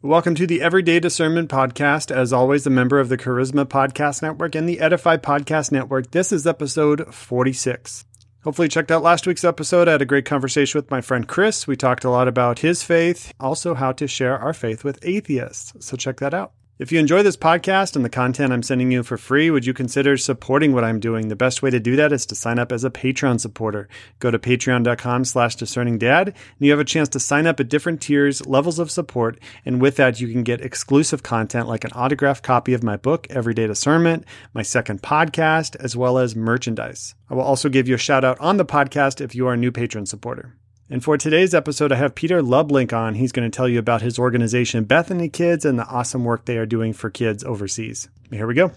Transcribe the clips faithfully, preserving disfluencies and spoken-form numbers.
Welcome to the Everyday Discernment Podcast. As always, a member of the Charisma Podcast Network and the Edify Podcast Network. This is episode forty-six. Hopefully you checked out last week's episode. I had a great conversation with my friend Chris. We talked a lot about his faith, also how to share our faith with atheists. So check that out. If you enjoy this podcast and the content I'm sending you for free, would you consider supporting what I'm doing? The best way to do that is to sign up as a Patreon supporter. Go to patreon.com slash discerningdad, and you have a chance to sign up at different tiers, levels of support, and with that, you can get exclusive content like an autographed copy of my book, Everyday Discernment, my second podcast, as well as merchandise. I will also give you a shout out on the podcast if you are a new patron supporter. And for today's episode, I have Peter Lublink on. He's going to tell you about his organization, Bethany Kids, and the awesome work they are doing for kids overseas. Here we go.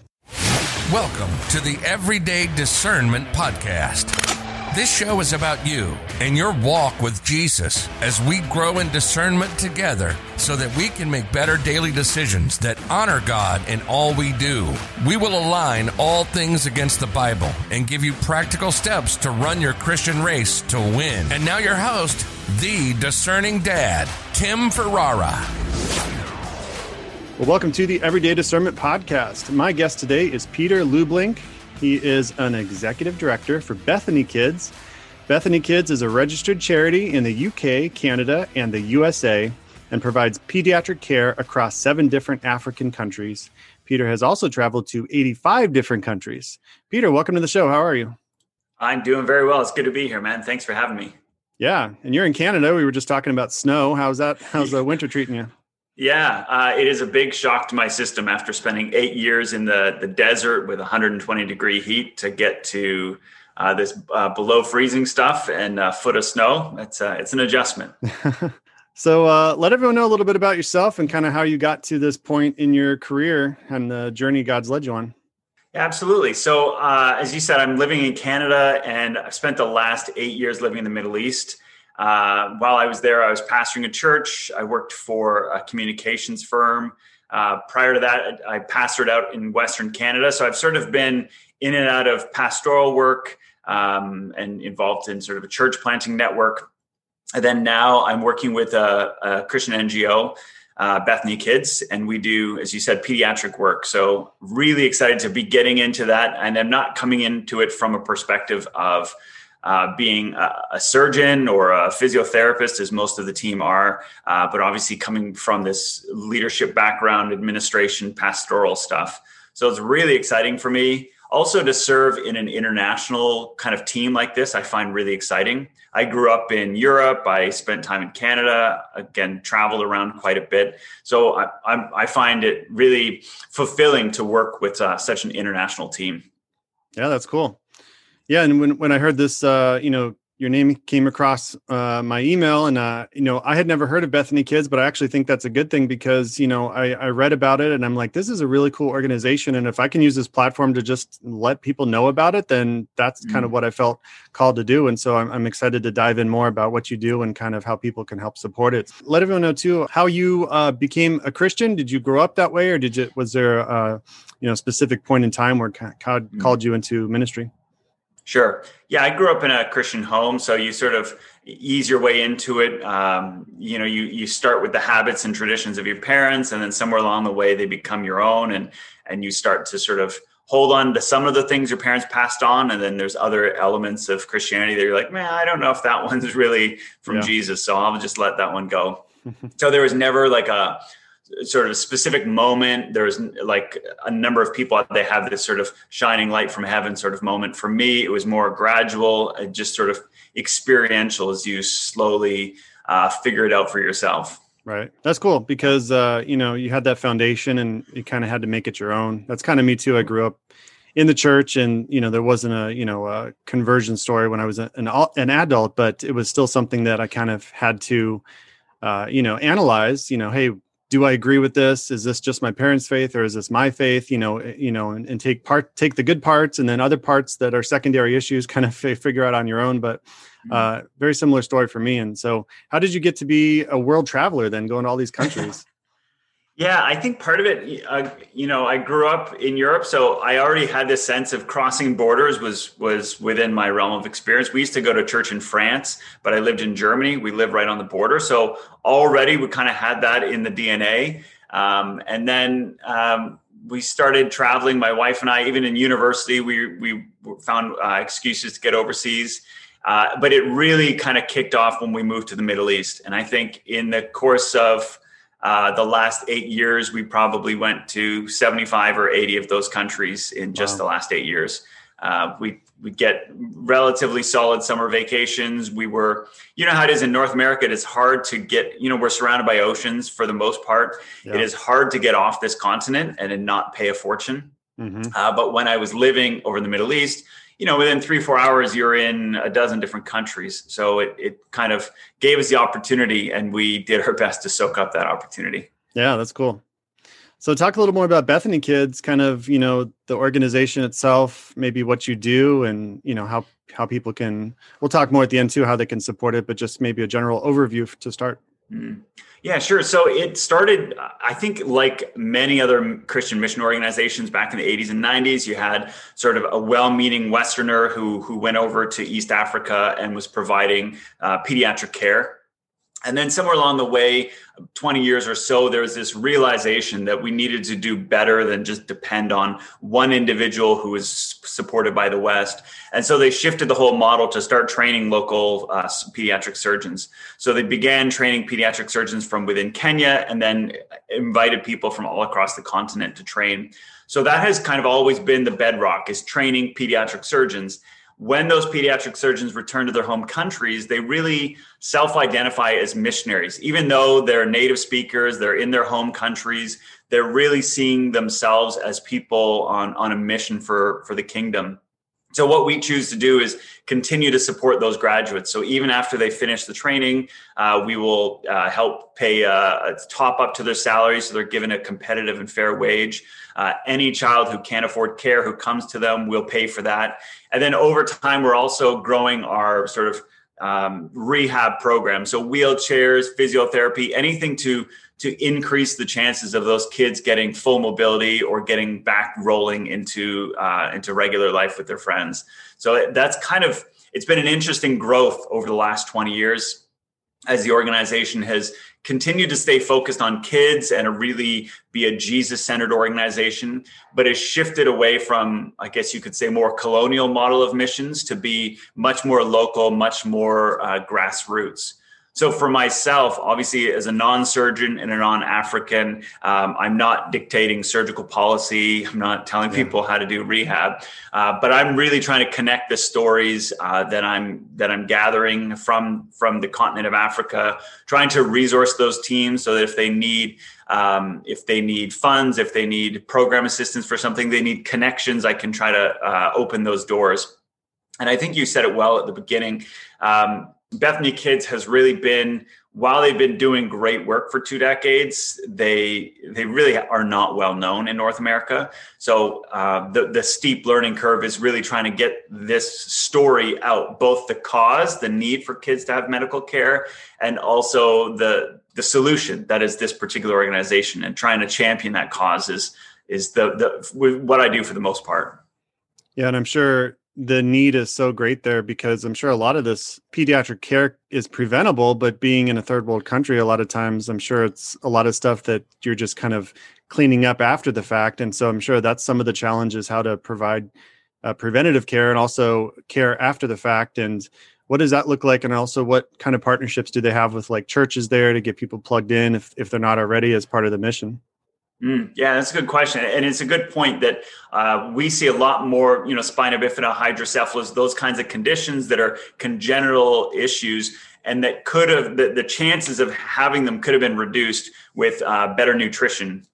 Welcome to the Everyday Discernment Podcast. This show is about you and your walk with Jesus as we grow in discernment together so that we can make better daily decisions that honor God in all we do. We will align all things against the Bible and give you practical steps to run your Christian race to win. And now your host, the Discerning Dad, Tim Ferrara. Well, welcome to the Everyday Discernment Podcast. My guest today is Peter Lublink. He is an executive director for Bethany Kids. Bethany Kids is a registered charity in the U K, Canada, and the U S A, and provides pediatric care across seven different African countries. Peter has also traveled to eighty-five different countries. Peter, welcome to the show. How are you? I'm doing very well. It's good to be here, man. Thanks for having me. Yeah, and you're in Canada. We were just talking about snow. How's that? How's the winter treating you? Yeah, uh, it is a big shock to my system after spending eight years in the, the desert with one hundred twenty degree heat to get to uh, this uh, below freezing stuff and a foot of snow. It's uh, it's an adjustment. So uh, let everyone know a little bit about yourself and kind of how you got to this point in your career and the journey God's led you on. Absolutely. So uh, as you said, I'm living in Canada and I've spent the last eight years living in the Middle East. Uh, while I was there, I was pastoring a church. I worked for a communications firm. Uh, prior to that, I pastored out in Western Canada. So I've sort of been in and out of pastoral work um, and involved in sort of a church planting network. And then now I'm working with a, a Christian N G O, uh, Bethany Kids, and we do, as you said, pediatric work. So really excited to be getting into that. And I'm not coming into it from a perspective of Uh, being a, a surgeon or a physiotherapist, as most of the team are, uh, but obviously coming from this leadership background, administration, pastoral stuff. So it's really exciting for me. Also, to serve in an international kind of team like this, I find really exciting. I grew up in Europe. I spent time in Canada, again, traveled around quite a bit. So I, I'm, I find it really fulfilling to work with uh, such an international team. Yeah, that's cool. Yeah. And when, when I heard this, uh, you know, your name came across uh, my email and, uh, you know, I had never heard of Bethany Kids, but I actually think that's a good thing because, you know, I, I read about it and I'm like, this is a really cool organization. And if I can use this platform to just let people know about it, then that's mm-hmm. kind of what I felt called to do. And so I'm, I'm excited to dive in more about what you do and kind of how people can help support it. Let everyone know too, how you uh, became a Christian. Did you grow up that way? Or did you, was there a you know, specific point in time where God mm-hmm. called you into ministry? Sure. Yeah, I grew up in a Christian home, so you sort of ease your way into it. Um, you know, you you start with the habits and traditions of your parents, and then somewhere along the way, they become your own, and and you start to sort of hold on to some of the things your parents passed on, and then there's other elements of Christianity that you're like, man, I don't know if that one's really from yeah. Jesus, so I'll just let that one go. So there was never like a sort of specific moment. There was like a number of people, they have this sort of shining light from heaven sort of moment. For me, it was more gradual, just sort of experiential as you slowly uh, figure it out for yourself. Right. That's cool because, uh, you know, you had that foundation and you kind of had to make it your own. That's kind of me too. I grew up in the church and, you know, there wasn't a, you know, a conversion story when I was an, an adult, but it was still something that I kind of had to, uh, you know, analyze, you know, hey, do I agree with this? Is this just my parents' faith or is this my faith? You know, you know, and, and take part, take the good parts and then other parts that are secondary issues kind of f- figure out on your own, but uh, very similar story for me. And so how did you get to be a world traveler then going to all these countries? Yeah, I think part of it, uh, you know, I grew up in Europe, so I already had this sense of crossing borders was was within my realm of experience. We used to go to church in France, but I lived in Germany. We live right on the border. So already we kind of had that in the D N A. Um, and then um, we started traveling, my wife and I, even in university, we, we found uh, excuses to get overseas. Uh, but it really kind of kicked off when we moved to the Middle East. And I think in the course of Uh, the last eight years, we probably went to seventy-five or eighty of those countries in just wow. the last eight years. Uh, we we get relatively solid summer vacations. We were, you know how it is in North America, it's hard to get, you know, we're surrounded by oceans for the most part. Yeah. It is hard to get off this continent and then not pay a fortune. Mm-hmm. Uh, but when I was living over in the Middle East, you know, within three, four hours, you're in a dozen different countries. So it, it kind of gave us the opportunity, and we did our best to soak up that opportunity. Yeah, that's cool. So talk a little more about Bethany Kids, kind of, you know, the organization itself, maybe what you do and, you know, how, how people can, we'll talk more at the end too, how they can support it, but just maybe a general overview to start. Mm. Yeah, sure. So it started, I think, like many other Christian mission organizations back in the eighties and nineties, you had sort of a well-meaning Westerner who who went over to East Africa and was providing uh, pediatric care. And then somewhere along the way, twenty years or so, there was this realization that we needed to do better than just depend on one individual who was supported by the West. And so they shifted the whole model to start training local uh, pediatric surgeons. So they began training pediatric surgeons from within Kenya and then invited people from all across the continent to train. So that has kind of always been the bedrock, is training pediatric surgeons. When those pediatric surgeons return to their home countries, they really self-identify as missionaries. Even though they're native speakers, they're in their home countries, they're really seeing themselves as people on, on a mission for, for the kingdom. So what we choose to do is continue to support those graduates. So even after they finish the training, uh, we will uh, help pay a, a top up to their salary so they're given a competitive and fair wage. Uh, any child who can't afford care who comes to them, we'll pay for that. And then over time, we're also growing our sort of um, rehab program. So wheelchairs, physiotherapy, anything to to increase the chances of those kids getting full mobility or getting back rolling into uh, into regular life with their friends. So that's kind of, it's been an interesting growth over the last twenty years as the organization has continued to stay focused on kids and really be a Jesus-centered organization, but has shifted away from, I guess you could say, more colonial model of missions to be much more local, much more uh, grassroots. So for myself, obviously, as a non-surgeon and a non-African, um, I'm not dictating surgical policy. I'm not telling yeah. people how to do rehab, uh, but I'm really trying to connect the stories uh, that I'm that I'm gathering from from the continent of Africa, trying to resource those teams so that if they need um, if they need funds, if they need program assistance for something, they need connections, I can try to uh, open those doors. And I think you said it well at the beginning. Um, Bethany Kids has really been, while they've been doing great work for two decades, they they really are not well known in North America. So uh, the, the steep learning curve is really trying to get this story out, both the cause, the need for kids to have medical care, and also the the solution that is this particular organization, and trying to champion that cause is, is the, the what I do for the most part. Yeah, and I'm sure the need is so great there, because I'm sure a lot of this pediatric care is preventable, but being in a third world country, a lot of times, I'm sure it's a lot of stuff that you're just kind of cleaning up after the fact. And so I'm sure that's some of the challenges, how to provide uh, preventative care and also care after the fact. And what does that look like? And also what kind of partnerships do they have with like churches there to get people plugged in if, if they're not already as part of the mission? Mm, yeah, that's a good question. And it's a good point that uh, we see a lot more, you know, spina bifida, hydrocephalus, those kinds of conditions that are congenital issues, and that could have, the, the chances of having them could have been reduced with uh, better nutrition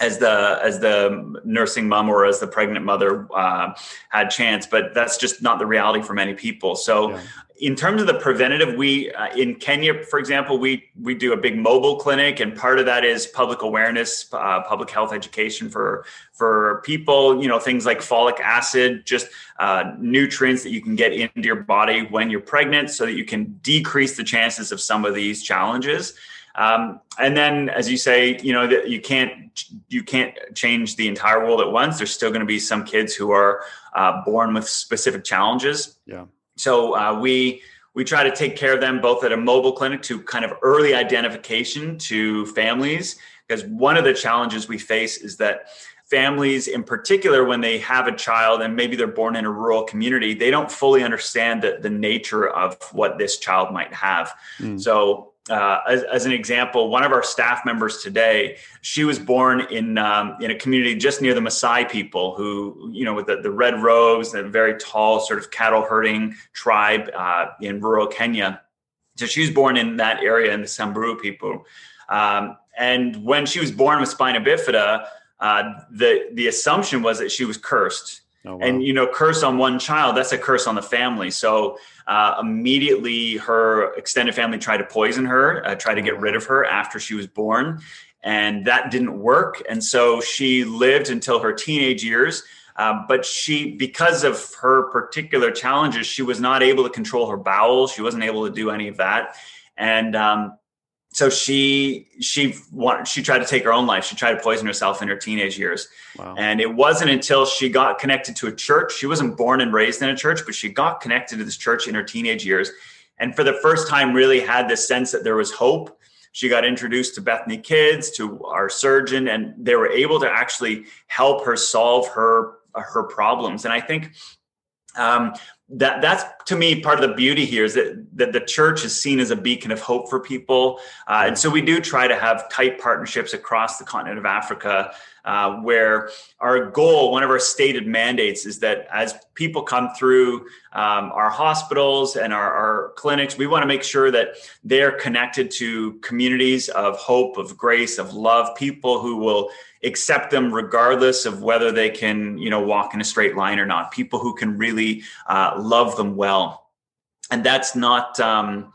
as the as the nursing mom or as the pregnant mother uh, had chance. But that's just not the reality for many people. So yeah. In terms of the preventative, we uh, in Kenya, for example, we we do a big mobile clinic, and part of that is public awareness, uh, public health education for for people. You know, things like folic acid, just uh, nutrients that you can get into your body when you're pregnant, so that you can decrease the chances of some of these challenges. Um, and then, as you say, you know, that you can't, you can't change the entire world at once. There's still going to be some kids who are uh, born with specific challenges. Yeah. So uh, we, we try to take care of them both at a mobile clinic to kind of early identification to families, because one of the challenges we face is that families, in particular, when they have a child and maybe they're born in a rural community, they don't fully understand the, the nature of what this child might have. Mm. So uh, as, as an example, one of our staff members today, she was born in um, in a community just near the Maasai people who, you know, with the, the red robes, the very tall sort of cattle herding tribe uh, in rural Kenya. So she was born in that area in the Samburu people. Um, and when she was born with spina bifida, Uh, the, the assumption was that she was cursed. Oh, wow. And, you know, curse on one child, that's a curse on the family. So uh, immediately her extended family tried to poison her, uh, tried to get rid of her after she was born. And that didn't work. And so she lived until her teenage years. Uh, but she, because of her particular challenges, she was not able to control her bowels. She wasn't able to do any of that. And, um, So she she wanted, she tried to take her own life. She tried to poison herself in her teenage years. Wow. And it wasn't until she got connected to a church. She wasn't born and raised in a church, but she got connected to this church in her teenage years. And for the first time, really had this sense that there was hope. She got introduced to Bethany Kids, to our surgeon, and they were able to actually help her solve her her problems. And I think um, that that's, to me, part of the beauty here is that that the church is seen as a beacon of hope for people. Uh, and so we do try to have tight partnerships across the continent of Africa, uh, where our goal, one of our stated mandates, is that as people come through um, our hospitals and our, our clinics, we want to make sure that they're connected to communities of hope, of grace, of love, people who will accept them regardless of whether they can, you know, walk in a straight line or not, people who can really uh, love them well. And that's not, um,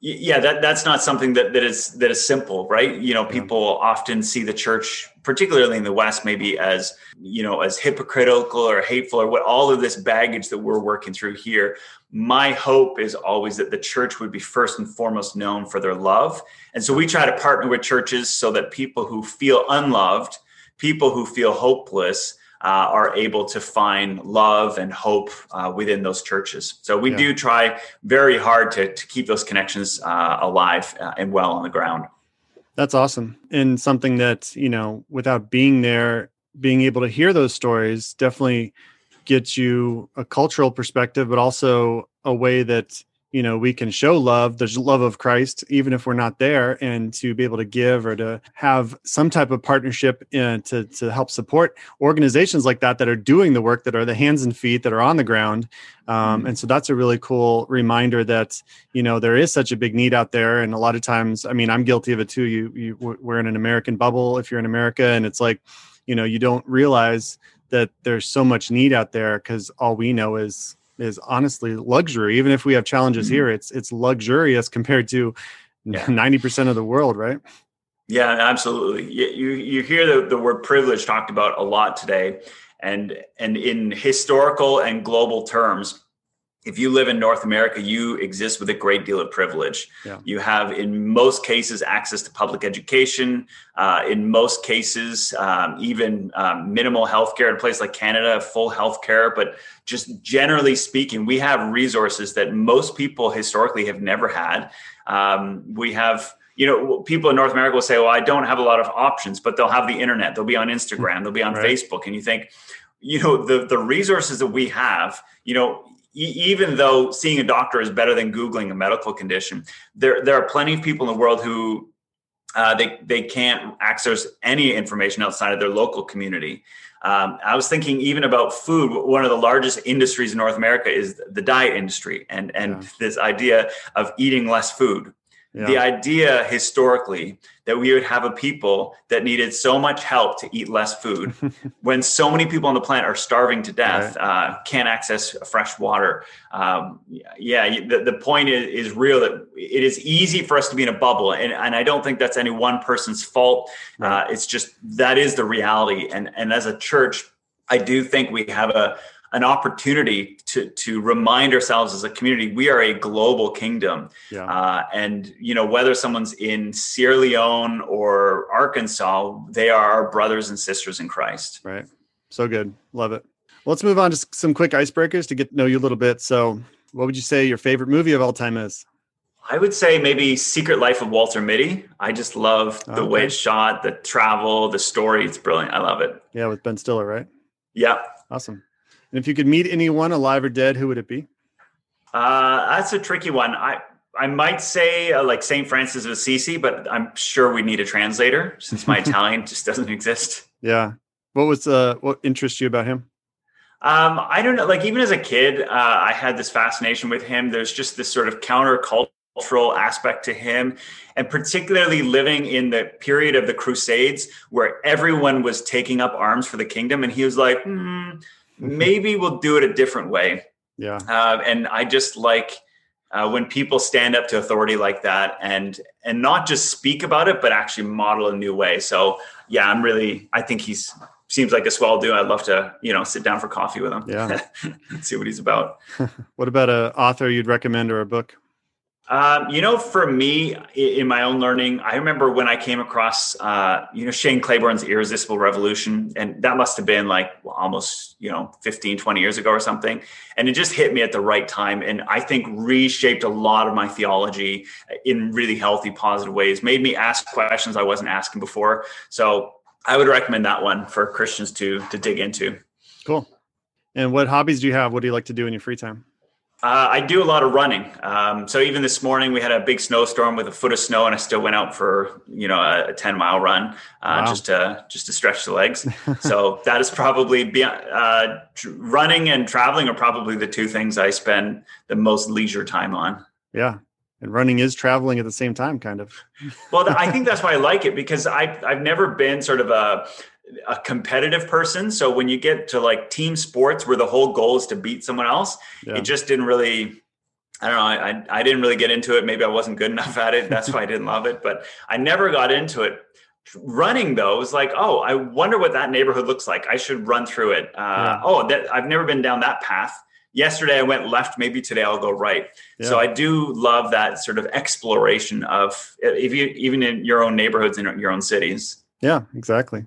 yeah, that that's not something that that is that is simple, right? You know, people yeah. often see the church, particularly in the West, maybe as, you know, as hypocritical or hateful or what all of this baggage that we're working through here. My hope is always that the church would be first and foremost known for their love. And so we try to partner with churches so that people who feel unloved, people who feel hopeless, Uh, are able to find love and hope uh, within those churches. So we yeah. do try very hard to, to keep those connections uh, alive uh, and well on the ground. That's awesome. And something that, you know, without being there, being able to hear those stories definitely gets you a cultural perspective, but also a way that, you know, we can show love, the love of Christ, even if we're not there, and to be able to give or to have some type of partnership in, to, to help support organizations like that, that are doing the work, that are the hands and feet, that are on the ground. Um, mm-hmm. And so that's a really cool reminder that, you know, there is such a big need out there. And a lot of times, I mean, I'm guilty of it too. You, you we're in an American bubble if you're in America, and it's like, you know, you don't realize that there's so much need out there, because all we know is is honestly luxury. Even if we have challenges mm-hmm. here, it's it's luxurious compared to yeah. ninety percent of the world, right? Yeah, absolutely. You you hear the, the word privilege talked about a lot today. And, and in historical and global terms, if you live in North America, you exist with a great deal of privilege. Yeah. You have, in most cases, access to public education. Uh, in most cases, um, even um, minimal healthcare. In a place like Canada, full healthcare. But just generally speaking, we have resources that most people historically have never had. Um, we have, you know, people in North America will say, well, I don't have a lot of options, but they'll have the internet. They'll be on Instagram. They'll be on right. Facebook. And you think, you know, the, the resources that we have, you know, even though seeing a doctor is better than Googling a medical condition, there there are plenty of people in the world who uh, they they can't access any information outside of their local community. Um, I was thinking even about food. One of the largest industries in North America is the diet industry, and and yeah. this idea of eating less food. Yeah. The idea historically that we would have a people that needed so much help to eat less food when so many people on the planet are starving to death, right. uh, can't access fresh water. Um, yeah, the, the point is, is real that it is easy for us to be in a bubble. And, and I don't think that's any one person's fault. Right. Uh, it's just that is the reality. And, and as a church, I do think we have a an opportunity to to remind ourselves as a community, we are a global kingdom. Yeah. Uh, and, you know, whether someone's in Sierra Leone or Arkansas, they are our brothers and sisters in Christ. Right. So good. Love it. Well, let's move on to some quick icebreakers to get to know you a little bit. So what would you say your favorite movie of all time is? I would say maybe Secret Life of Walter Mitty. I just love the okay. way it's shot, the travel, the story. It's brilliant. I love it. Yeah, with Ben Stiller, right? Yeah. Awesome. And if you could meet anyone alive or dead, who would it be? Uh, that's a tricky one. I I might say uh, like Saint Francis of Assisi, but I'm sure we need a translator since my Italian just doesn't exist. Yeah. What was uh, what interests you about him? Um, I don't know. Like even as a kid, uh, I had this fascination with him. There's just this sort of counterculture cultural aspect to him, and particularly living in the period of the Crusades where everyone was taking up arms for the kingdom. And he was like, mm, maybe we'll do it a different way. Yeah. Uh, and I just like uh, when people stand up to authority like that and, and not just speak about it, but actually model a new way. So yeah, I'm really, I think he's seems like a swell dude. I'd love to, you know, sit down for coffee with him. Yeah. See what he's about. What about an author you'd recommend or a book? Um, you know, for me, in my own learning, I remember when I came across, uh, you know, Shane Claiborne's Irresistible Revolution, and that must have been like well, almost, you know, fifteen, twenty years ago or something. And it just hit me at the right time. And I think reshaped a lot of my theology in really healthy, positive ways, made me ask questions I wasn't asking before. So I would recommend that one for Christians to to dig into. Cool. And what hobbies do you have? What do you like to do in your free time? Uh, I do a lot of running. Um, so even this morning we had a big snowstorm with a foot of snow, and I still went out for, you know, a, a ten mile run, uh, wow. just to, just to stretch the legs. So that is probably beyond, uh, running and traveling are probably the two things I spend the most leisure time on. Yeah. And running is traveling at the same time, kind of. Well, I think that's why I like it, because I, I've never been sort of a, a competitive person. So when you get to like team sports where the whole goal is to beat someone else, yeah. it just didn't really, I don't know. I, I didn't really get into it. Maybe I wasn't good enough at it. That's why I didn't love it, but I never got into it. Running though is like, oh, I wonder what that neighborhood looks like. I should run through it. Uh, yeah. Oh, that, I've never been down that path. Yesterday I went left. Maybe today I'll go right. Yeah. So I do love that sort of exploration of, if you, even in your own neighborhoods, in your own cities. Yeah, exactly.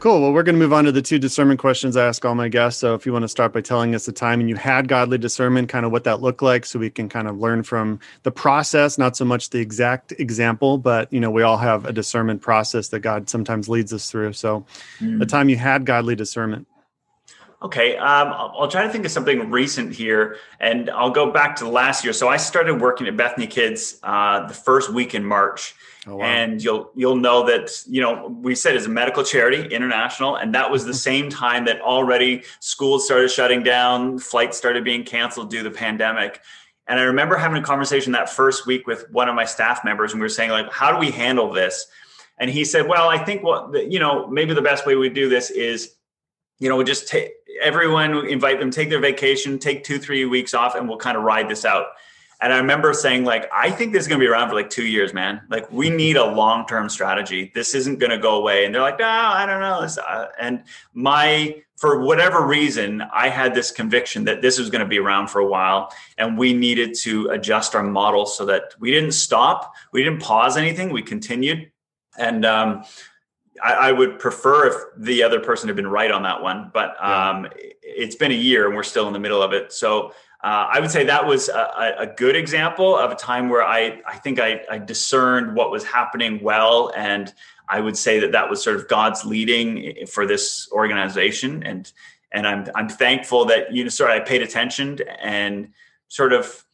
Cool. Well, we're going to move on to the two discernment questions I ask all my guests. So if you want to start by telling us the time and you had godly discernment, kind of what that looked like, so we can kind of learn from the process, not so much the exact example, but, you know, we all have a discernment process that God sometimes leads us through. So mm. the time you had godly discernment. Okay. Um, I'll try to think of something recent here, and I'll go back to last year. So I started working at Bethany Kids uh, the first week in March. Oh, wow. And you'll, you'll know that, you know, we said it's a medical charity, international. And that was the same time that already schools started shutting down, flights started being canceled due to the pandemic. And I remember having a conversation that first week with one of my staff members, and we were saying like, how do we handle this? And he said, well, I think what, you know, maybe the best way we do this is, you know, we just take everyone, invite them, take their vacation, take two, three weeks off, and we'll kind of ride this out. And I remember saying like, I think this is going to be around for like two years, man. Like we need a long-term strategy. This isn't going to go away. And they're like, no, I don't know. This, uh, and my, for whatever reason, I had this conviction that this was going to be around for a while, and we needed to adjust our model so that we didn't stop. We didn't pause anything. We continued. And, um, I would prefer if the other person had been right on that one, but um, yeah. it's been a year and we're still in the middle of it. So uh, I would say that was a, a good example of a time where I, I think I, I discerned what was happening well. And I would say that that was sort of God's leading for this organization. And, and I'm, I'm thankful that, you know, sort of I paid attention and sort of,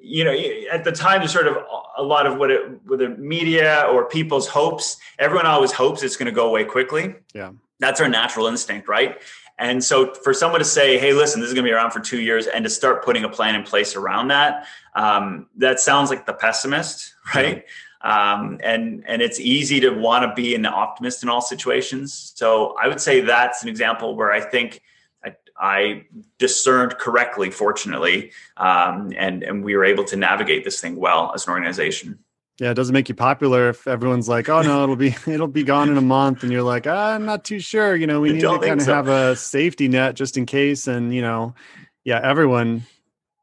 you know, at the time, there's sort of a lot of what it, whether media or people's hopes, everyone always hopes it's going to go away quickly. Yeah. That's our natural instinct, right? And so for someone to say, hey, listen, this is going to be around for two years and to start putting a plan in place around that, um, that sounds like the pessimist, right? Um, and, and it's easy to want to be an optimist in all situations. So I would say that's an example where I think I, I discerned correctly, fortunately, um, and, and we were able to navigate this thing well as an organization. Yeah, it doesn't make you popular if everyone's like, "Oh no, it'll be it'll be gone in a month," and you're like, ah, "I'm not too sure." You know, we need to kind of so. have a safety net just in case. And you know, yeah, everyone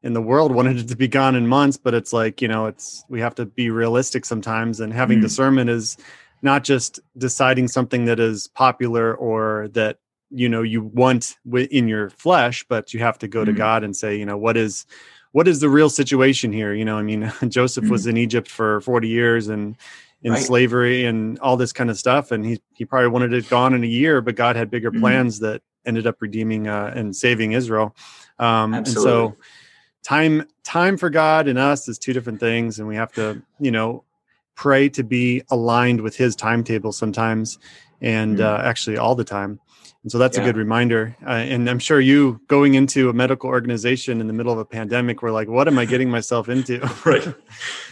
in the world wanted it to be gone in months, but it's like, you know, it's we have to be realistic sometimes. And having mm. discernment is not just deciding something that is popular or that you know you want in your flesh, but you have to go mm. to God and say, you know, what is. What is the real situation here? You know, I mean, Joseph mm-hmm. was in Egypt for forty years and in right. slavery and all this kind of stuff. And he, he probably wanted it gone in a year, but God had bigger mm-hmm. plans that ended up redeeming uh, and saving Israel. Um, and so time, time for God and us is two different things. And we have to, you know, pray to be aligned with his timetable sometimes and mm-hmm. uh, actually all the time. And so that's yeah. a good reminder. Uh, and I'm sure you going into a medical organization in the middle of a pandemic, we're like, what am I getting myself into? Right.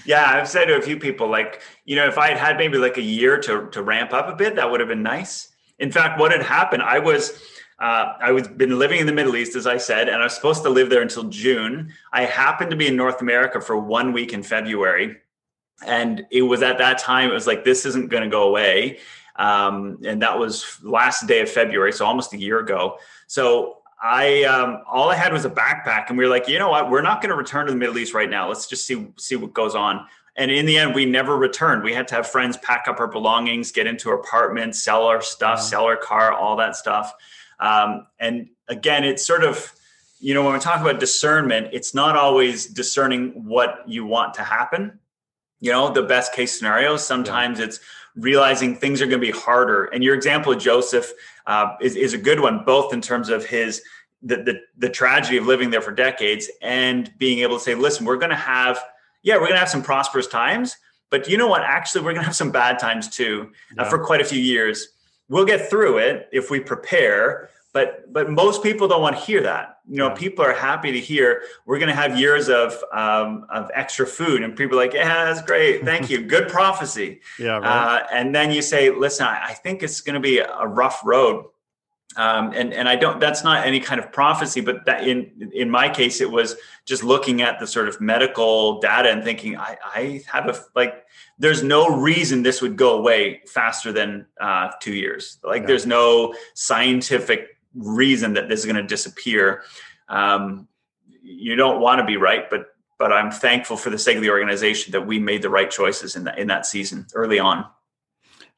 Yeah. I've said to a few people, like, you know, if I had had maybe like a year to, to ramp up a bit, that would have been nice. In fact, what had happened, I was, uh, I was been living in the Middle East, as I said, and I was supposed to live there until June. I happened to be in North America for one week in February. And it was at that time, it was like, this isn't going to go away. Um, and that was last day of February. So almost a year ago. So I, um, all I had was a backpack and we were like, you know what, we're not going to return to the Middle East right now. Let's just see, see what goes on. And in the end, we never returned. We had to have friends pack up our belongings, get into our apartment, sell our stuff, yeah. sell our car, all that stuff. Um, and again, it's sort of, you know, when we talk about discernment, it's not always discerning what you want to happen. You know, the best case scenario, sometimes yeah. it's realizing things are going to be harder. And your example of Joseph uh, is, is a good one, both in terms of his the, the the tragedy of living there for decades and being able to say, listen, we're going to have, yeah, we're going to have some prosperous times, but you know what? Actually, we're going to have some bad times too yeah. uh, for quite a few years. We'll get through it if we prepare, but but most people don't want to hear that. You know, yeah. people are happy to hear we're going to have years of um, of extra food, and people are like, yeah, that's great, thank you, good prophecy. Yeah, right. uh, and then you say, listen, I, I think it's going to be a rough road, um, and and I don't. That's not any kind of prophecy, but that in in my case, it was just looking at the sort of medical data and thinking, I, I have a like. There's no reason this would go away faster than uh, two years. Like, yeah. there's no scientific reason that this is going to disappear. Um, you don't want to be right, but but I'm thankful for the sake of the organization that we made the right choices in that in that season early on.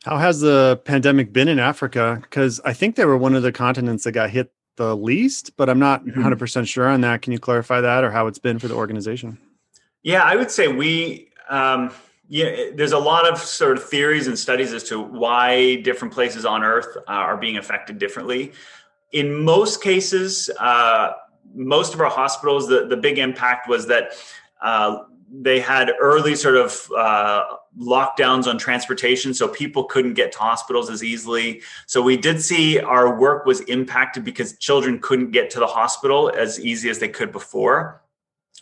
How has the pandemic been in Africa? Because I think they were one of the continents that got hit the least, but I'm not mm-hmm. one hundred percent sure on that. Can you clarify that or how it's been for the organization? Yeah, I would say we. Um, Yeah, there's a lot of sort of theories and studies as to why different places on Earth are being affected differently. In most cases, uh, most of our hospitals, the, the big impact was that uh, they had early sort of uh, lockdowns on transportation, so people couldn't get to hospitals as easily. So we did see our work was impacted because children couldn't get to the hospital as easy as they could before.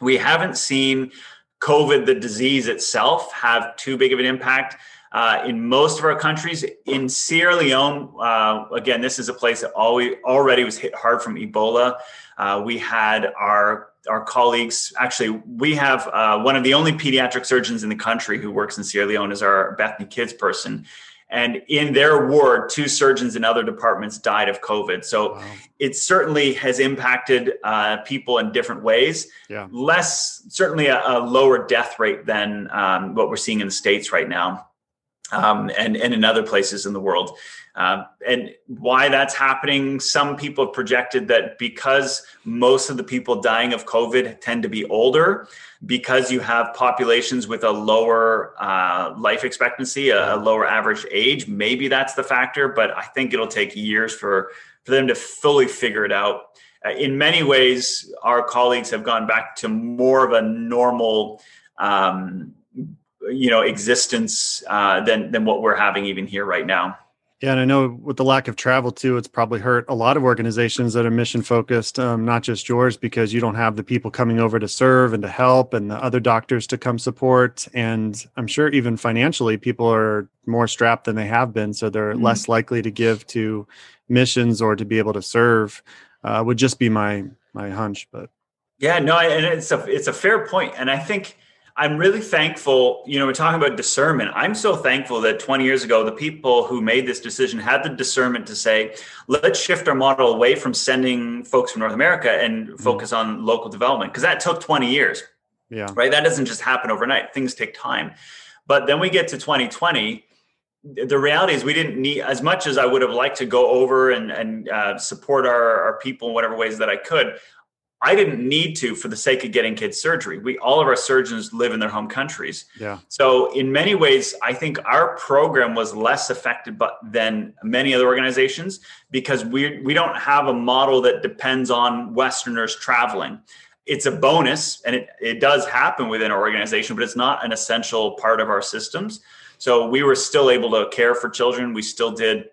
We haven't seen COVID, the disease itself, have too big of an impact uh, in most of our countries. In Sierra Leone, uh, again, this is a place that always, already was hit hard from Ebola. Uh, we had our our colleagues, actually, we have uh, one of the only pediatric surgeons in the country who works in Sierra Leone is our Bethany Kids person. And in their ward, two surgeons in other departments died of COVID. So wow. it certainly has impacted uh, people in different ways. Yeah. Less, certainly a, a lower death rate than um, what we're seeing in the States right now um, and, and in other places in the world. Uh, and why that's happening, some people have projected that because most of the people dying of COVID tend to be older, because you have populations with a lower uh, life expectancy, a, a lower average age, maybe that's the factor, but I think it'll take years for, for them to fully figure it out. Uh, in many ways, our colleagues have gone back to more of a normal um, you know, existence uh, than, than what we're having even here right now. Yeah, and I know with the lack of travel too, it's probably hurt a lot of organizations that are mission focused, um, not just yours, because you don't have the people coming over to serve and to help and the other doctors to come support. And I'm sure even financially, people are more strapped than they have been. So they're mm-hmm. less likely to give to missions or to be able to serve, uh, would just be my my hunch. But yeah, no, and it's a, it's a fair point. And I think I'm really thankful, you know, we're talking about discernment. I'm so thankful that twenty years ago, the people who made this decision had the discernment to say, let's shift our model away from sending folks from North America and mm-hmm. focus on local development, because that took twenty years, yeah, right? That doesn't just happen overnight. Things take time. But then we get to twenty twenty. The reality is we didn't need, as much as I would have liked to go over and, and uh, support our, our people in whatever ways that I could, I didn't need to for the sake of getting kids surgery. We, all of our surgeons live in their home countries. Yeah. So in many ways, I think our program was less affected but, than many other organizations, because we, we don't have a model that depends on Westerners traveling. It's a bonus, and it, it does happen within our organization, but it's not an essential part of our systems. So we were still able to care for children. We still did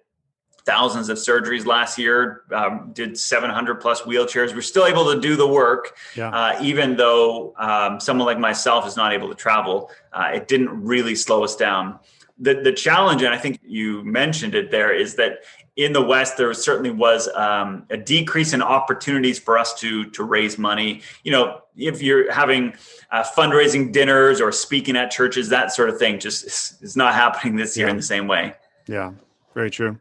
thousands of surgeries last year, um, did seven hundred plus wheelchairs. We're still able to do the work, yeah. uh, even though um, someone like myself is not able to travel. Uh, it didn't really slow us down. The, the challenge, and I think you mentioned it there, is that in the West, there certainly was um, a decrease in opportunities for us to to raise money. You know, if you're having uh, fundraising dinners or speaking at churches, that sort of thing, just is, is not happening this year yeah. in the same way. Yeah, very true.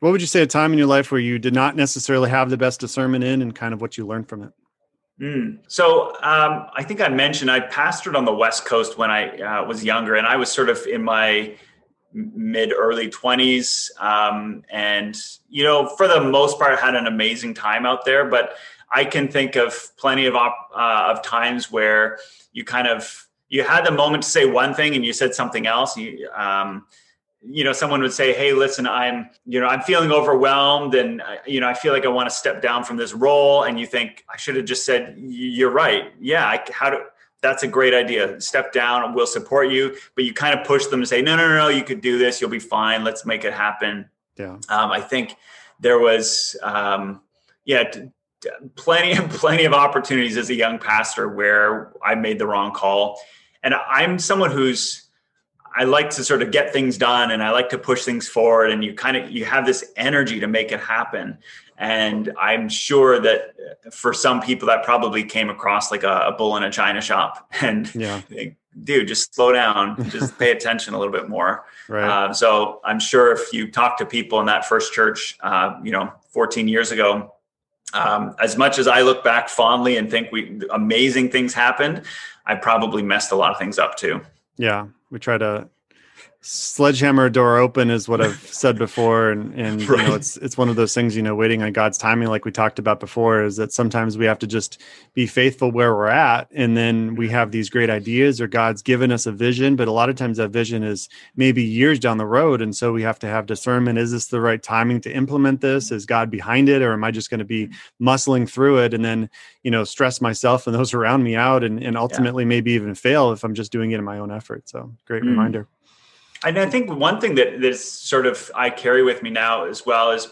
What would you say a time in your life where you did not necessarily have the best discernment in, and kind of what you learned from it? Mm. So um, I think I mentioned I pastored on the West Coast when I uh, was younger, and I was sort of in my mid early twenties. Um, and, you know, for the most part, I had an amazing time out there, but I can think of plenty of, op- uh, of times where you kind of, you had the moment to say one thing and you said something else. You, um, you know, someone would say, hey, listen, I'm, you know, I'm feeling overwhelmed, and, you know, I feel like I want to step down from this role. And you think, I should have just said, you're right. Yeah. I, how do, that's a great idea. Step down and we'll support you. But you kind of push them to say, no, no, no, no, you could do this. You'll be fine. Let's make it happen. Yeah. Um, I think there was, um, yeah, t- t- plenty of, plenty of opportunities as a young pastor where I made the wrong call. And I'm someone who's, I like to sort of get things done, and I like to push things forward, and you kind of, you have this energy to make it happen. And I'm sure that for some people that probably came across like a, a bull in a china shop, and yeah. think, dude, just slow down, just pay attention a little bit more. Right. Uh, so I'm sure if you talk to people in that first church, uh, you know, fourteen years ago, um, as much as I look back fondly and think we amazing things happened, I probably messed a lot of things up too. Yeah. We try to sledgehammer a door open is what I've said before. And, and right. you know, it's, it's one of those things, you know, waiting on God's timing, like we talked about before, is that sometimes we have to just be faithful where we're at. And then we have these great ideas, or God's given us a vision, but a lot of times that vision is maybe years down the road. And so we have to have discernment. Is this the right timing to implement this? Is God behind it? Or am I just going to be muscling through it? And then, you know, stress myself and those around me out, and, and ultimately yeah. maybe even fail if I'm just doing it in my own effort. So great mm. reminder. And I think one thing that that's sort of I carry with me now as well is,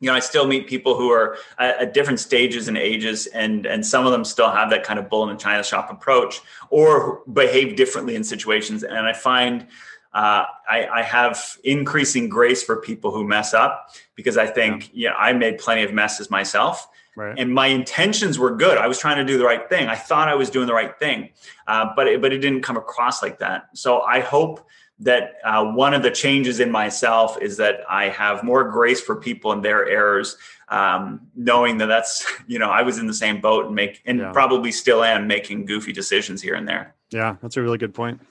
you know, I still meet people who are at, at different stages and ages, and and some of them still have that kind of bull in a china shop approach, or behave differently in situations. And I find uh, I, I have increasing grace for people who mess up, because I think, yeah. you know, I made plenty of messes myself. Right. And my intentions were good. I was trying to do the right thing. I thought I was doing the right thing, uh, but it, but it didn't come across like that. So I hope that uh, one of the changes in myself is that I have more grace for people and their errors, um, knowing that that's, you know, I was in the same boat and make, and yeah. probably still am making goofy decisions here and there. Yeah, that's a really good point.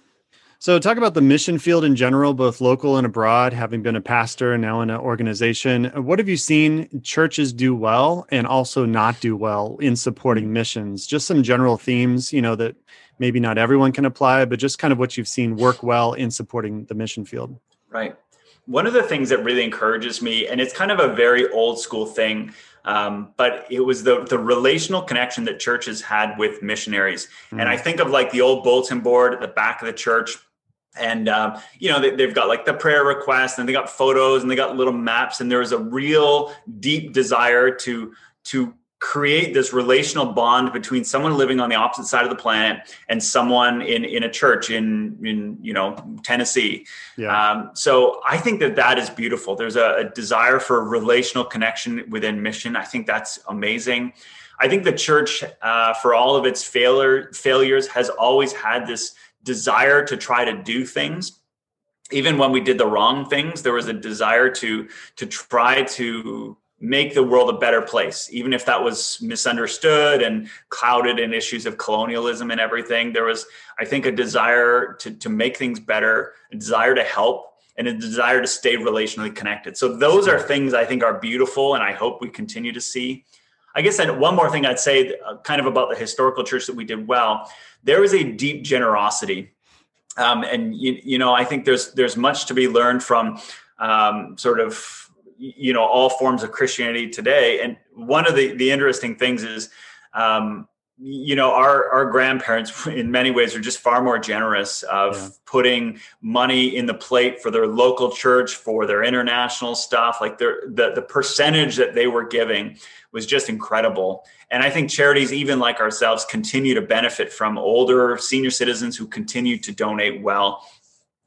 So talk about the mission field in general, both local and abroad, having been a pastor and now in an organization. What have you seen churches do well and also not do well in supporting missions? Just some general themes, you know, that maybe not everyone can apply, but just kind of what you've seen work well in supporting the mission field. Right. One of the things that really encourages me, and it's kind of a very old school thing, um, but it was the, the relational connection that churches had with missionaries. Mm-hmm. And I think of like the old bulletin board at the back of the church. And, um, you know, they, they've got like the prayer requests, and they got photos, and they got little maps. And there was a real deep desire to, to create this relational bond between someone living on the opposite side of the planet and someone in, in a church in, in, you know, Tennessee. Yeah. Um, so I think that that is beautiful. There's a, a desire for relational connection within mission. I think that's amazing. I think the church, uh, for all of its failure, failures, has always had this desire to try to do things. Even when we did the wrong things, there was a desire to to try to make the world a better place, even if that was misunderstood and clouded in issues of colonialism and everything. There was, I think, a desire to to make things better, a desire to help, and a desire to stay relationally connected. So those are things I think are beautiful, and I hope we continue to see. I guess one more thing I'd say, uh, kind of about the historical church that we did well, there was a deep generosity. Um, and, you, you know, I think there's there's much to be learned from um, sort of, you know, all forms of Christianity today. And one of the, the interesting things is, um, you know, our, our grandparents in many ways are just far more generous of yeah. putting money in the plate for their local church, for their international stuff. Like their, the, the percentage that they were giving was just incredible. And I think charities, even like ourselves, continue to benefit from older senior citizens who continue to donate well.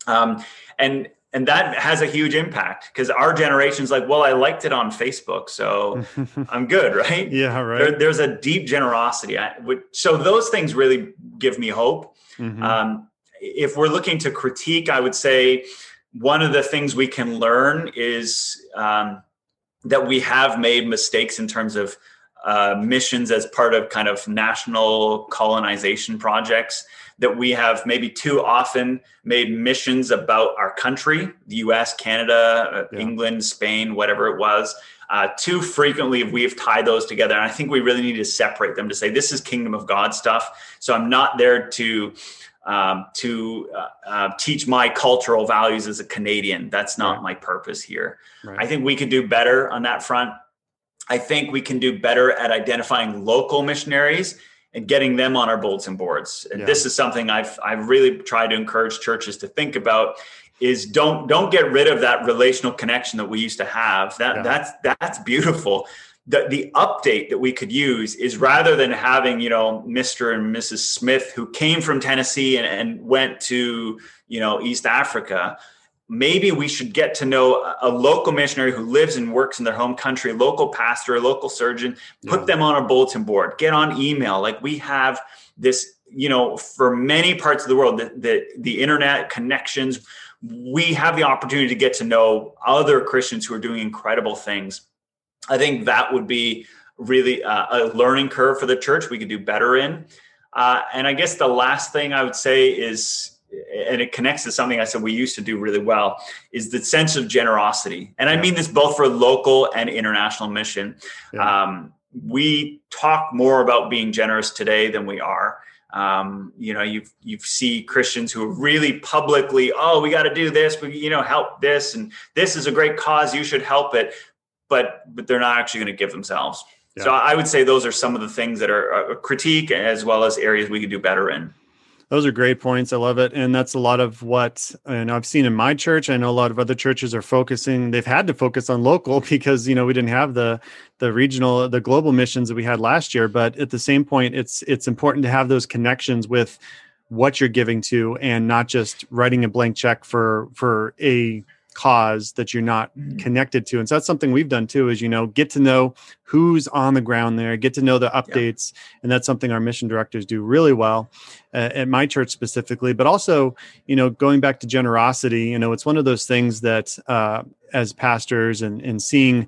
Um, and, And that has a huge impact, because our generation's like, well, I liked it on Facebook, so I'm good, right? Yeah, right. There, there's a deep generosity. I, which, so those things really give me hope. Mm-hmm. Um, if we're looking to critique, I would say one of the things we can learn is um, that we have made mistakes in terms of uh, missions as part of kind of national colonization projects, that we have maybe too often made missions about our country, the U S, Canada, yeah. England, Spain, whatever it was. Uh, too frequently, we've tied those together. And I think we really need to separate them to say, this is Kingdom of God stuff. So I'm not there to um, to uh, uh, teach my cultural values as a Canadian. That's not right. my purpose here. Right. I think we could do better on that front. I think we can do better at identifying local missionaries and getting them on our bulletin boards. And yeah. this is something I've I've really tried to encourage churches to think about, is don't don't get rid of that relational connection that we used to have. That yeah. that's that's beautiful. The the update that we could use is, rather than having, you know, Mister and Missus Smith, who came from Tennessee and, and went to, you know, East Africa, maybe we should get to know a local missionary who lives and works in their home country, a local pastor, a local surgeon, put yeah. them on a bulletin board, get on email. Like, we have this, you know, for many parts of the world, the, the, the internet connections, we have the opportunity to get to know other Christians who are doing incredible things. I think that would be really a, a learning curve for the church we could do better in. Uh, and I guess the last thing I would say is, and it connects to something I said we used to do really well, is the sense of generosity. And I mean this both for local and international mission. Yeah. Um, we talk more about being generous today than we are. Um, you know, you you see Christians who are really publicly, oh, we got to do this, we, you know, help this, and this is a great cause, you should help it. But but they're not actually going to give themselves. Yeah. So I would say those are some of the things that are a critique, as well as areas we could do better in. Those are great points. I love it. And that's a lot of what, and I've seen in my church, I know a lot of other churches are focusing, they've had to focus on local because, you know, we didn't have the, the regional, the global missions that we had last year. But at the same point, it's, it's important to have those connections with what you're giving to, and not just writing a blank check for, for a cause that you're not connected to. And so that's something we've done too, is, you know, get to know who's on the ground there, get to know the updates. Yeah. And that's something our mission directors do really well uh, at my church specifically, but also, you know, going back to generosity, you know, it's one of those things that uh, as pastors and, and seeing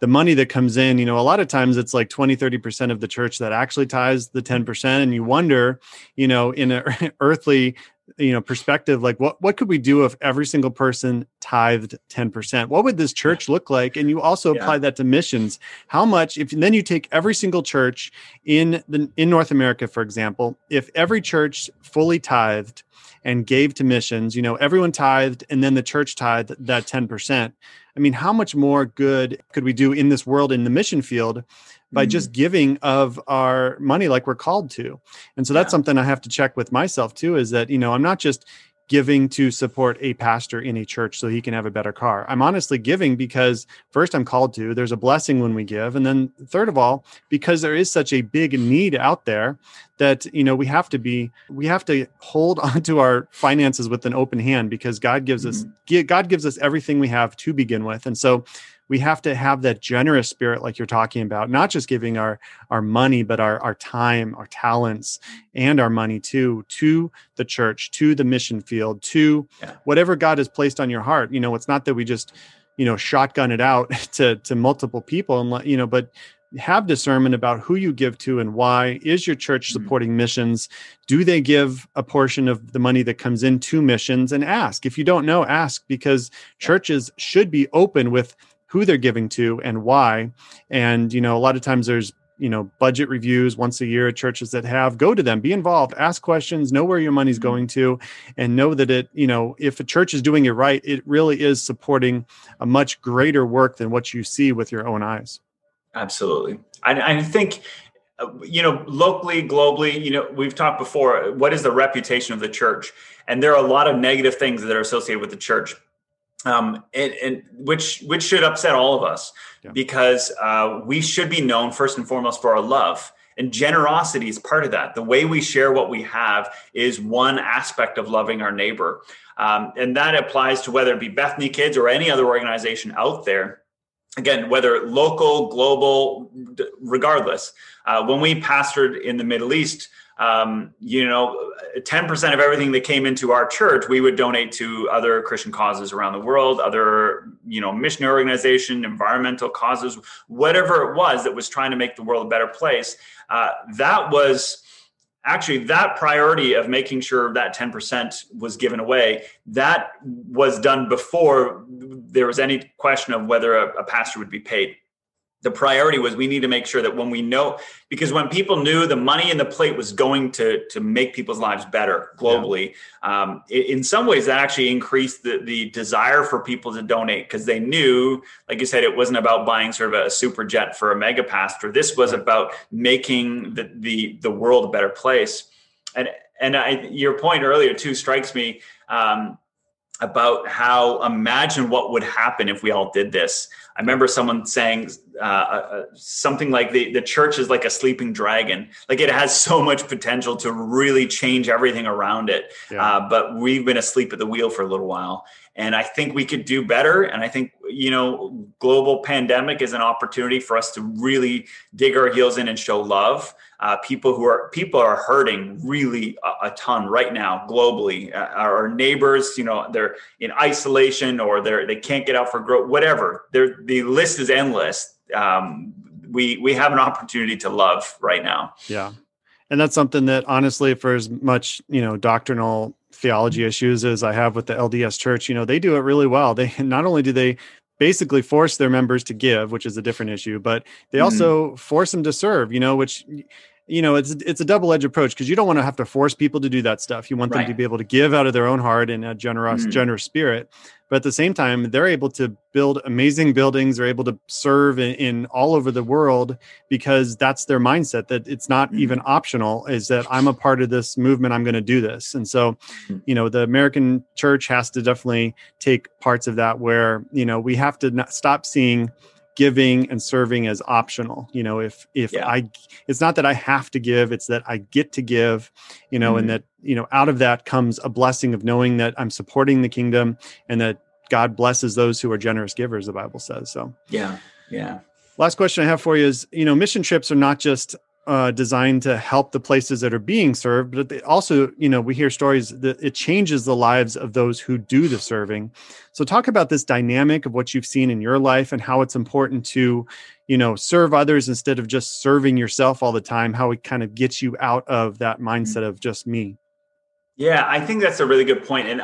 the money that comes in, you know, a lot of times it's like twenty, thirty percent of the church that actually tithes the ten percent. And you wonder, you know, in an earthly, you know, perspective, like what, what could we do if every single person tithed ten percent? What would this church look like? And you also yeah. apply that to missions. How much, if then you take every single church in the, in North America, for example, if every church fully tithed and gave to missions, you know, everyone tithed and then the church tithed that ten percent. I mean, how much more good could we do in this world, in the mission field, by mm-hmm. just giving of our money like we're called to? And so that's yeah. something I have to check with myself too, is that, you know, I'm not just giving to support a pastor in a church so he can have a better car. I'm honestly giving because first I'm called to, there's a blessing when we give. And then third of all, because there is such a big need out there that, you know, we have to be, we have to hold onto our finances with an open hand, because God gives mm-hmm. us, God gives us everything we have to begin with. And so we have to have that generous spirit, like you're talking about, not just giving our, our money, but our, our time, our talents, and our money too, to the church, to the mission field, to yeah. whatever God has placed on your heart. You know, it's not that we just, you know, shotgun it out to, to multiple people and let, you know, but have discernment about who you give to and why. Is your church supporting missions? Do they give a portion of the money that comes into missions? And ask. If you don't know, ask, because churches should be open with who they're giving to and why. And, you know, a lot of times there's, you know, budget reviews once a year at churches that have, go to them, be involved, ask questions, know where your money's going to, and know that it, you know, if a church is doing it right, it really is supporting a much greater work than what you see with your own eyes. Absolutely. I, I think, you know, locally, globally, you know, we've talked before, what is the reputation of the church? And there are a lot of negative things that are associated with the church. Um, and, and which which should upset all of us, yeah. because uh, we should be known first and foremost for our love, and generosity is part of that. The way we share what we have is one aspect of loving our neighbor, um, and that applies to whether it be Bethany Kids or any other organization out there. Again, whether local, global, regardless. Uh, when we pastored in the Middle East, Um, you know, ten percent of everything that came into our church, we would donate to other Christian causes around the world, other, you know, missionary organization, environmental causes, whatever it was that was trying to make the world a better place. Uh, that was actually that priority of making sure that ten percent was given away. That was done before there was any question of whether a, a pastor would be paid. The priority was we need to make sure that when we know, because when people knew the money in the plate was going to, to make people's lives better globally, yeah. um, in some ways that actually increased the, the desire for people to donate, because they knew, like you said, it wasn't about buying sort of a super jet for a mega pastor. This was right. about making the, the, the world a better place. And, and I, your point earlier too strikes me, um, about how, imagine what would happen if we all did this. I remember someone saying uh, uh, something like the, the church is like a sleeping dragon. Like it has so much potential to really change everything around it. Yeah. Uh, but we've been asleep at the wheel for a little while. And I think we could do better. And I think, you know, global pandemic is an opportunity for us to really dig our heels in and show love. Uh, people who are people are hurting really a, a ton right now globally. Uh, our neighbors, you know, they're in isolation, or they're they can't get out for growth, whatever. They're, the list is endless. Um, we we have an opportunity to love right now. Yeah, and that's something that honestly, for as much you know, doctrinal theology issues as I have with the L D S Church, you know, they do it really well. They not only do they basically force their members to give, which is a different issue, but they also mm. force them to serve, you know, which, you know, it's, it's a double-edged approach, because you don't want to have to force people to do that stuff. You want right. them to be able to give out of their own heart in a generous, mm. generous spirit. But at the same time, they're able to build amazing buildings. They're able to serve in, in all over the world, because that's their mindset, that it's not mm. even optional, is that I'm a part of this movement. I'm going to do this. And so, mm. you know, the American church has to definitely take parts of that, where, you know, we have to not stop seeing giving and serving as optional. You know, if, if yeah. I, it's not that I have to give, it's that I get to give, you know, mm-hmm. and that, you know, out of that comes a blessing of knowing that I'm supporting the kingdom, and that God blesses those who are generous givers, the Bible says. So, yeah. Yeah. Last question I have for you is, you know, mission trips are not just Uh, designed to help the places that are being served, but they also, you know, we hear stories that it changes the lives of those who do the serving. So talk about this dynamic of what you've seen in your life, and how it's important to, you know, serve others instead of just serving yourself all the time, how it kind of gets you out of that mindset of just me. Yeah, I think that's a really good point. And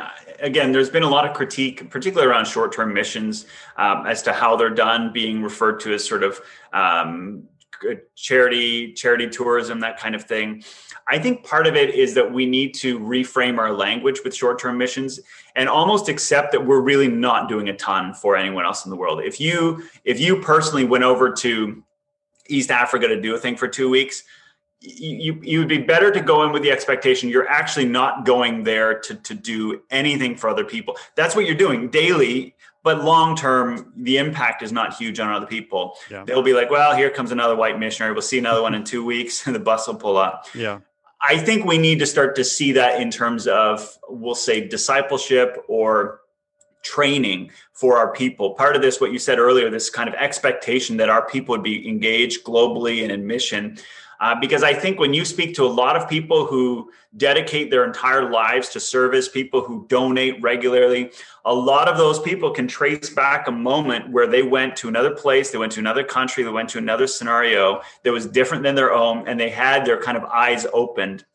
again, there's been a lot of critique, particularly around short-term missions, um, as to how they're done, being referred to as sort of, um, charity, charity tourism, that kind of thing. I think part of it is that we need to reframe our language with short-term missions, and almost accept that we're really not doing a ton for anyone else in the world. If you, if you personally went over to East Africa to do a thing for two weeks, you you would be better to go in with the expectation you're actually not going there to to do anything for other people. That's what you're doing daily, but long term the impact is not huge on other people. Yeah. They'll be like, well, here comes another white missionary. We'll see another one in two weeks and the bus will pull up. Yeah. I think we need to start to see that in terms of, we'll say, discipleship or training for our people. Part of this, what you said earlier, this kind of expectation that our people would be engaged globally and in mission. Uh, because I think when you speak to a lot of people who dedicate their entire lives to service, people who donate regularly, a lot of those people can trace back a moment where they went to another place, they went to another country, they went to another scenario that was different than their own, and they had their kind of eyes opened.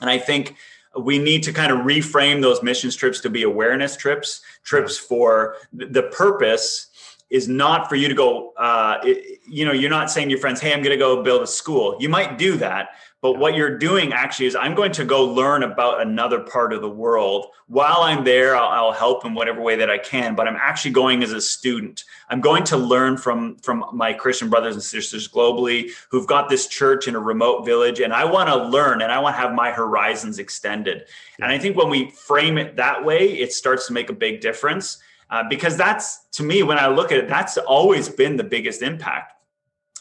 And I think we need to kind of reframe those missions trips to be awareness trips, trips for the purpose is not for you to go, uh, it, you know, you're not saying to your friends, hey, I'm going to go build a school. You might do that, but yeah. what you're doing actually is, I'm going to go learn about another part of the world. While I'm there, I'll, I'll help in whatever way that I can, but I'm actually going as a student. I'm going to learn from, from my Christian brothers and sisters globally who've got this church in a remote village, and I want to learn, and I want to have my horizons extended. Yeah. And I think when we frame it that way, it starts to make a big difference. Uh, because that's, to me, when I look at it, that's always been the biggest impact.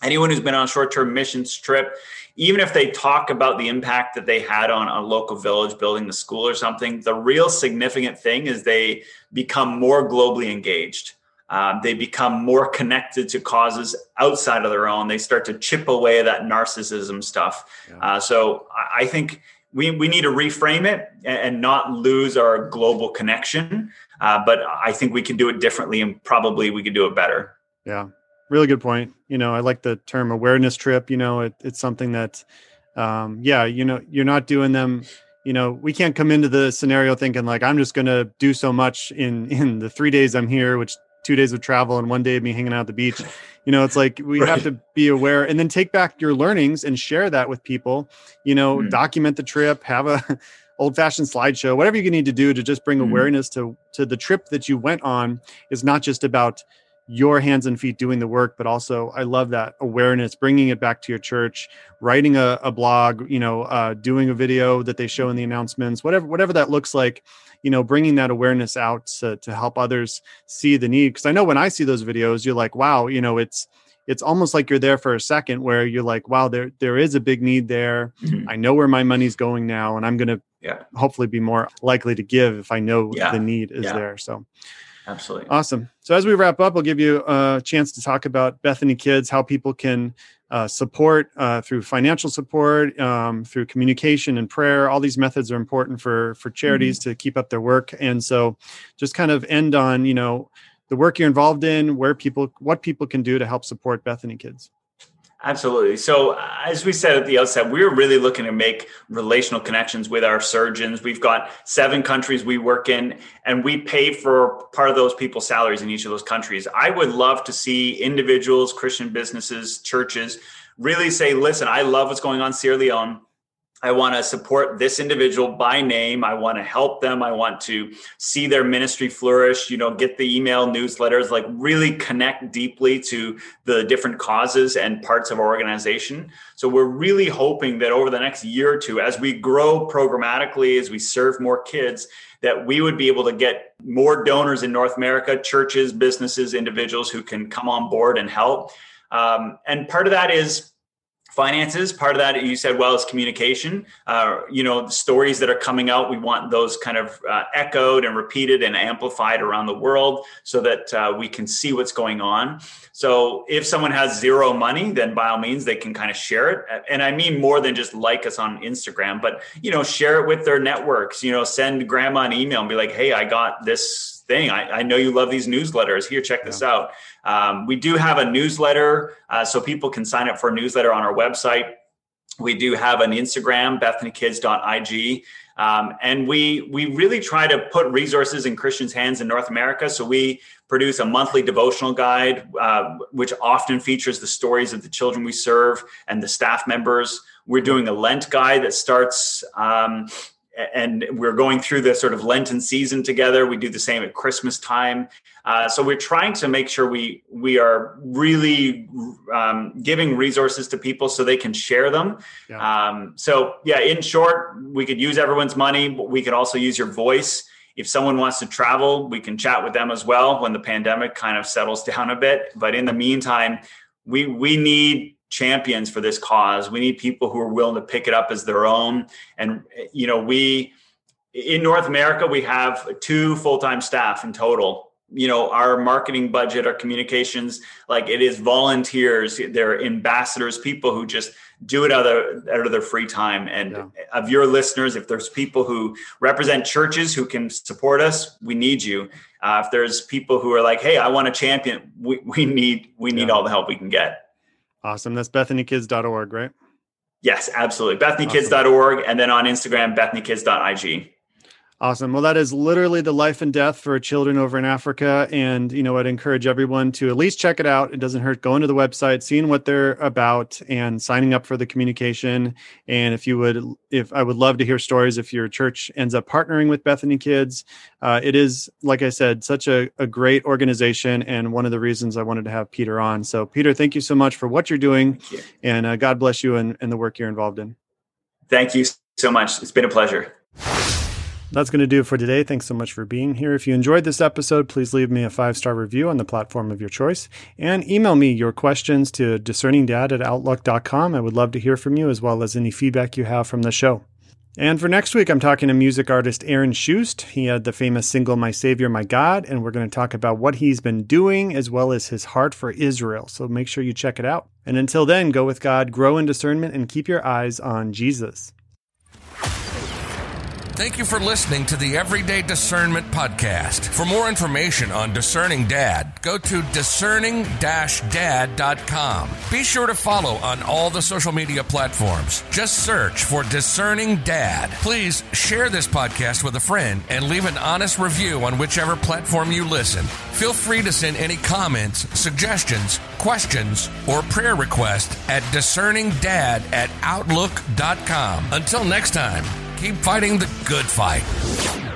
Anyone who's been on a short-term missions trip, even if they talk about the impact that they had on a local village, building the school or something, the real significant thing is they become more globally engaged. Uh, they become more connected to causes outside of their own. They start to chip away that narcissism stuff. Yeah. Uh, so I, I think we, we need to reframe it and, and not lose our global connection. Uh, but I think we can do it differently, and probably we could do it better. Yeah, really good point. You know, I like the term awareness trip. You know, it, it's something that, um, yeah, you know, you're not doing them. You know, we can't come into the scenario thinking like, I'm just going to do so much in, in the three days I'm here, which two days of travel and one day of me hanging out at the beach. You know, it's like we right. have to be aware and then take back your learnings and share that with people. You know, mm. document the trip, have a old-fashioned slideshow, whatever you need to do to just bring mm-hmm. awareness to to the trip that you went on. Is not just about your hands and feet doing the work, but also, I love that awareness, bringing it back to your church, writing a, a blog, you know, uh, doing a video that they show in the announcements, whatever whatever that looks like, you know, bringing that awareness out to, to help others see the need. Because I know when I see those videos, you're like, wow, you know, it's it's almost like you're there for a second where you're like, wow, there there is a big need there. Mm-hmm. I know where my money's going now, and I'm going to yeah. hopefully be more likely to give if I know yeah. the need is yeah. there. So absolutely. Awesome. So as we wrap up, I'll give you a chance to talk about Bethany Kids, how people can uh, support uh, through financial support, um, through communication and prayer. All these methods are important for, for charities mm-hmm. to keep up their work. And so just kind of end on, you know, the work you're involved in, where people, what people can do to help support Bethany Kids. Absolutely. So as we said at the outset, we're really looking to make relational connections with our surgeons. We've got seven countries we work in, and we pay for part of those people's salaries in each of those countries. I would love to see individuals, Christian businesses, churches really say, listen, I love what's going on in Sierra Leone. I want to support this individual by name. I want to help them. I want to see their ministry flourish, you know, get the email newsletters, like really connect deeply to the different causes and parts of our organization. So we're really hoping that over the next year or two, as we grow programmatically, as we serve more kids, that we would be able to get more donors in North America, churches, businesses, individuals who can come on board and help. Um, and part of that is finances. Part of that, you said, well, is communication. Uh, you know, the stories that are coming out, we want those kind of uh, echoed and repeated and amplified around the world so that uh, we can see what's going on. So if someone has zero money, then by all means, they can kind of share it. And I mean more than just like us on Instagram, but, you know, share it with their networks, you know, send grandma an email and be like, hey, I got this thing. I, I know you love these newsletters. Here, check this out. Um, we do have a newsletter, uh, so people can sign up for a newsletter on our website. We do have an Instagram, bethany kids dot I G. Um, and we we really try to put resources in Christians' hands in North America. So we produce a monthly devotional guide, uh, which often features the stories of the children we serve and the staff members. We're doing a Lent guide that starts um and we're going through this sort of Lenten season together. We do the same at Christmas time. Uh, so we're trying to make sure we we are really um, giving resources to people so they can share them. Yeah. Um, so yeah, in short, we could use everyone's money, but we could also use your voice. If someone wants to travel, we can chat with them as well when the pandemic kind of settles down a bit. But in the meantime, we we need champions for this cause. We need people who are willing to pick it up as their own. And, you know, we in North America, we have two full-time staff in total. You know, our marketing budget, our communications, like it is volunteers, they're ambassadors, people who just do it out of, out of their free time. And yeah. of your listeners, if there's people who represent churches who can support us, we need you. Uh, if there's people who are like, hey, I want a champion, we, we need, we need yeah. all the help we can get. Awesome. That's bethany kids dot org, right? Yes, absolutely. bethany kids dot org. Awesome. And then on Instagram, bethany kids dot I G. Awesome. Well, that is literally the life and death for children over in Africa. And, you know, I'd encourage everyone to at least check it out. It doesn't hurt going to the website, seeing what they're about and signing up for the communication. And if you would, if I would love to hear stories, if your church ends up partnering with Bethany Kids, uh, it is, like I said, such a, a great organization. And one of the reasons I wanted to have Peter on. So Peter, thank you so much for what you're doing you. and uh, God bless you and, and the work you're involved in. Thank you so much. It's been a pleasure. That's going to do it for today. Thanks so much for being here. If you enjoyed this episode, please leave me a five-star review on the platform of your choice and email me your questions to discerning dad at outlook dot com. I would love to hear from you as well as any feedback you have from the show. And for next week, I'm talking to music artist Aaron Schust. He had the famous single, My Savior, My God, and we're going to talk about what he's been doing as well as his heart for Israel. So make sure you check it out. And until then, go with God, grow in discernment, and keep your eyes on Jesus. Thank you for listening to the Everyday Discernment Podcast. For more information on Discerning Dad, go to discerning dash dad dot com. Be sure to follow on all the social media platforms. Just search for Discerning Dad. Please share this podcast with a friend and leave an honest review on whichever platform you listen. Feel free to send any comments, suggestions, questions, or prayer requests at discerning dad at outlook dot com. Until next time. Keep fighting the good fight.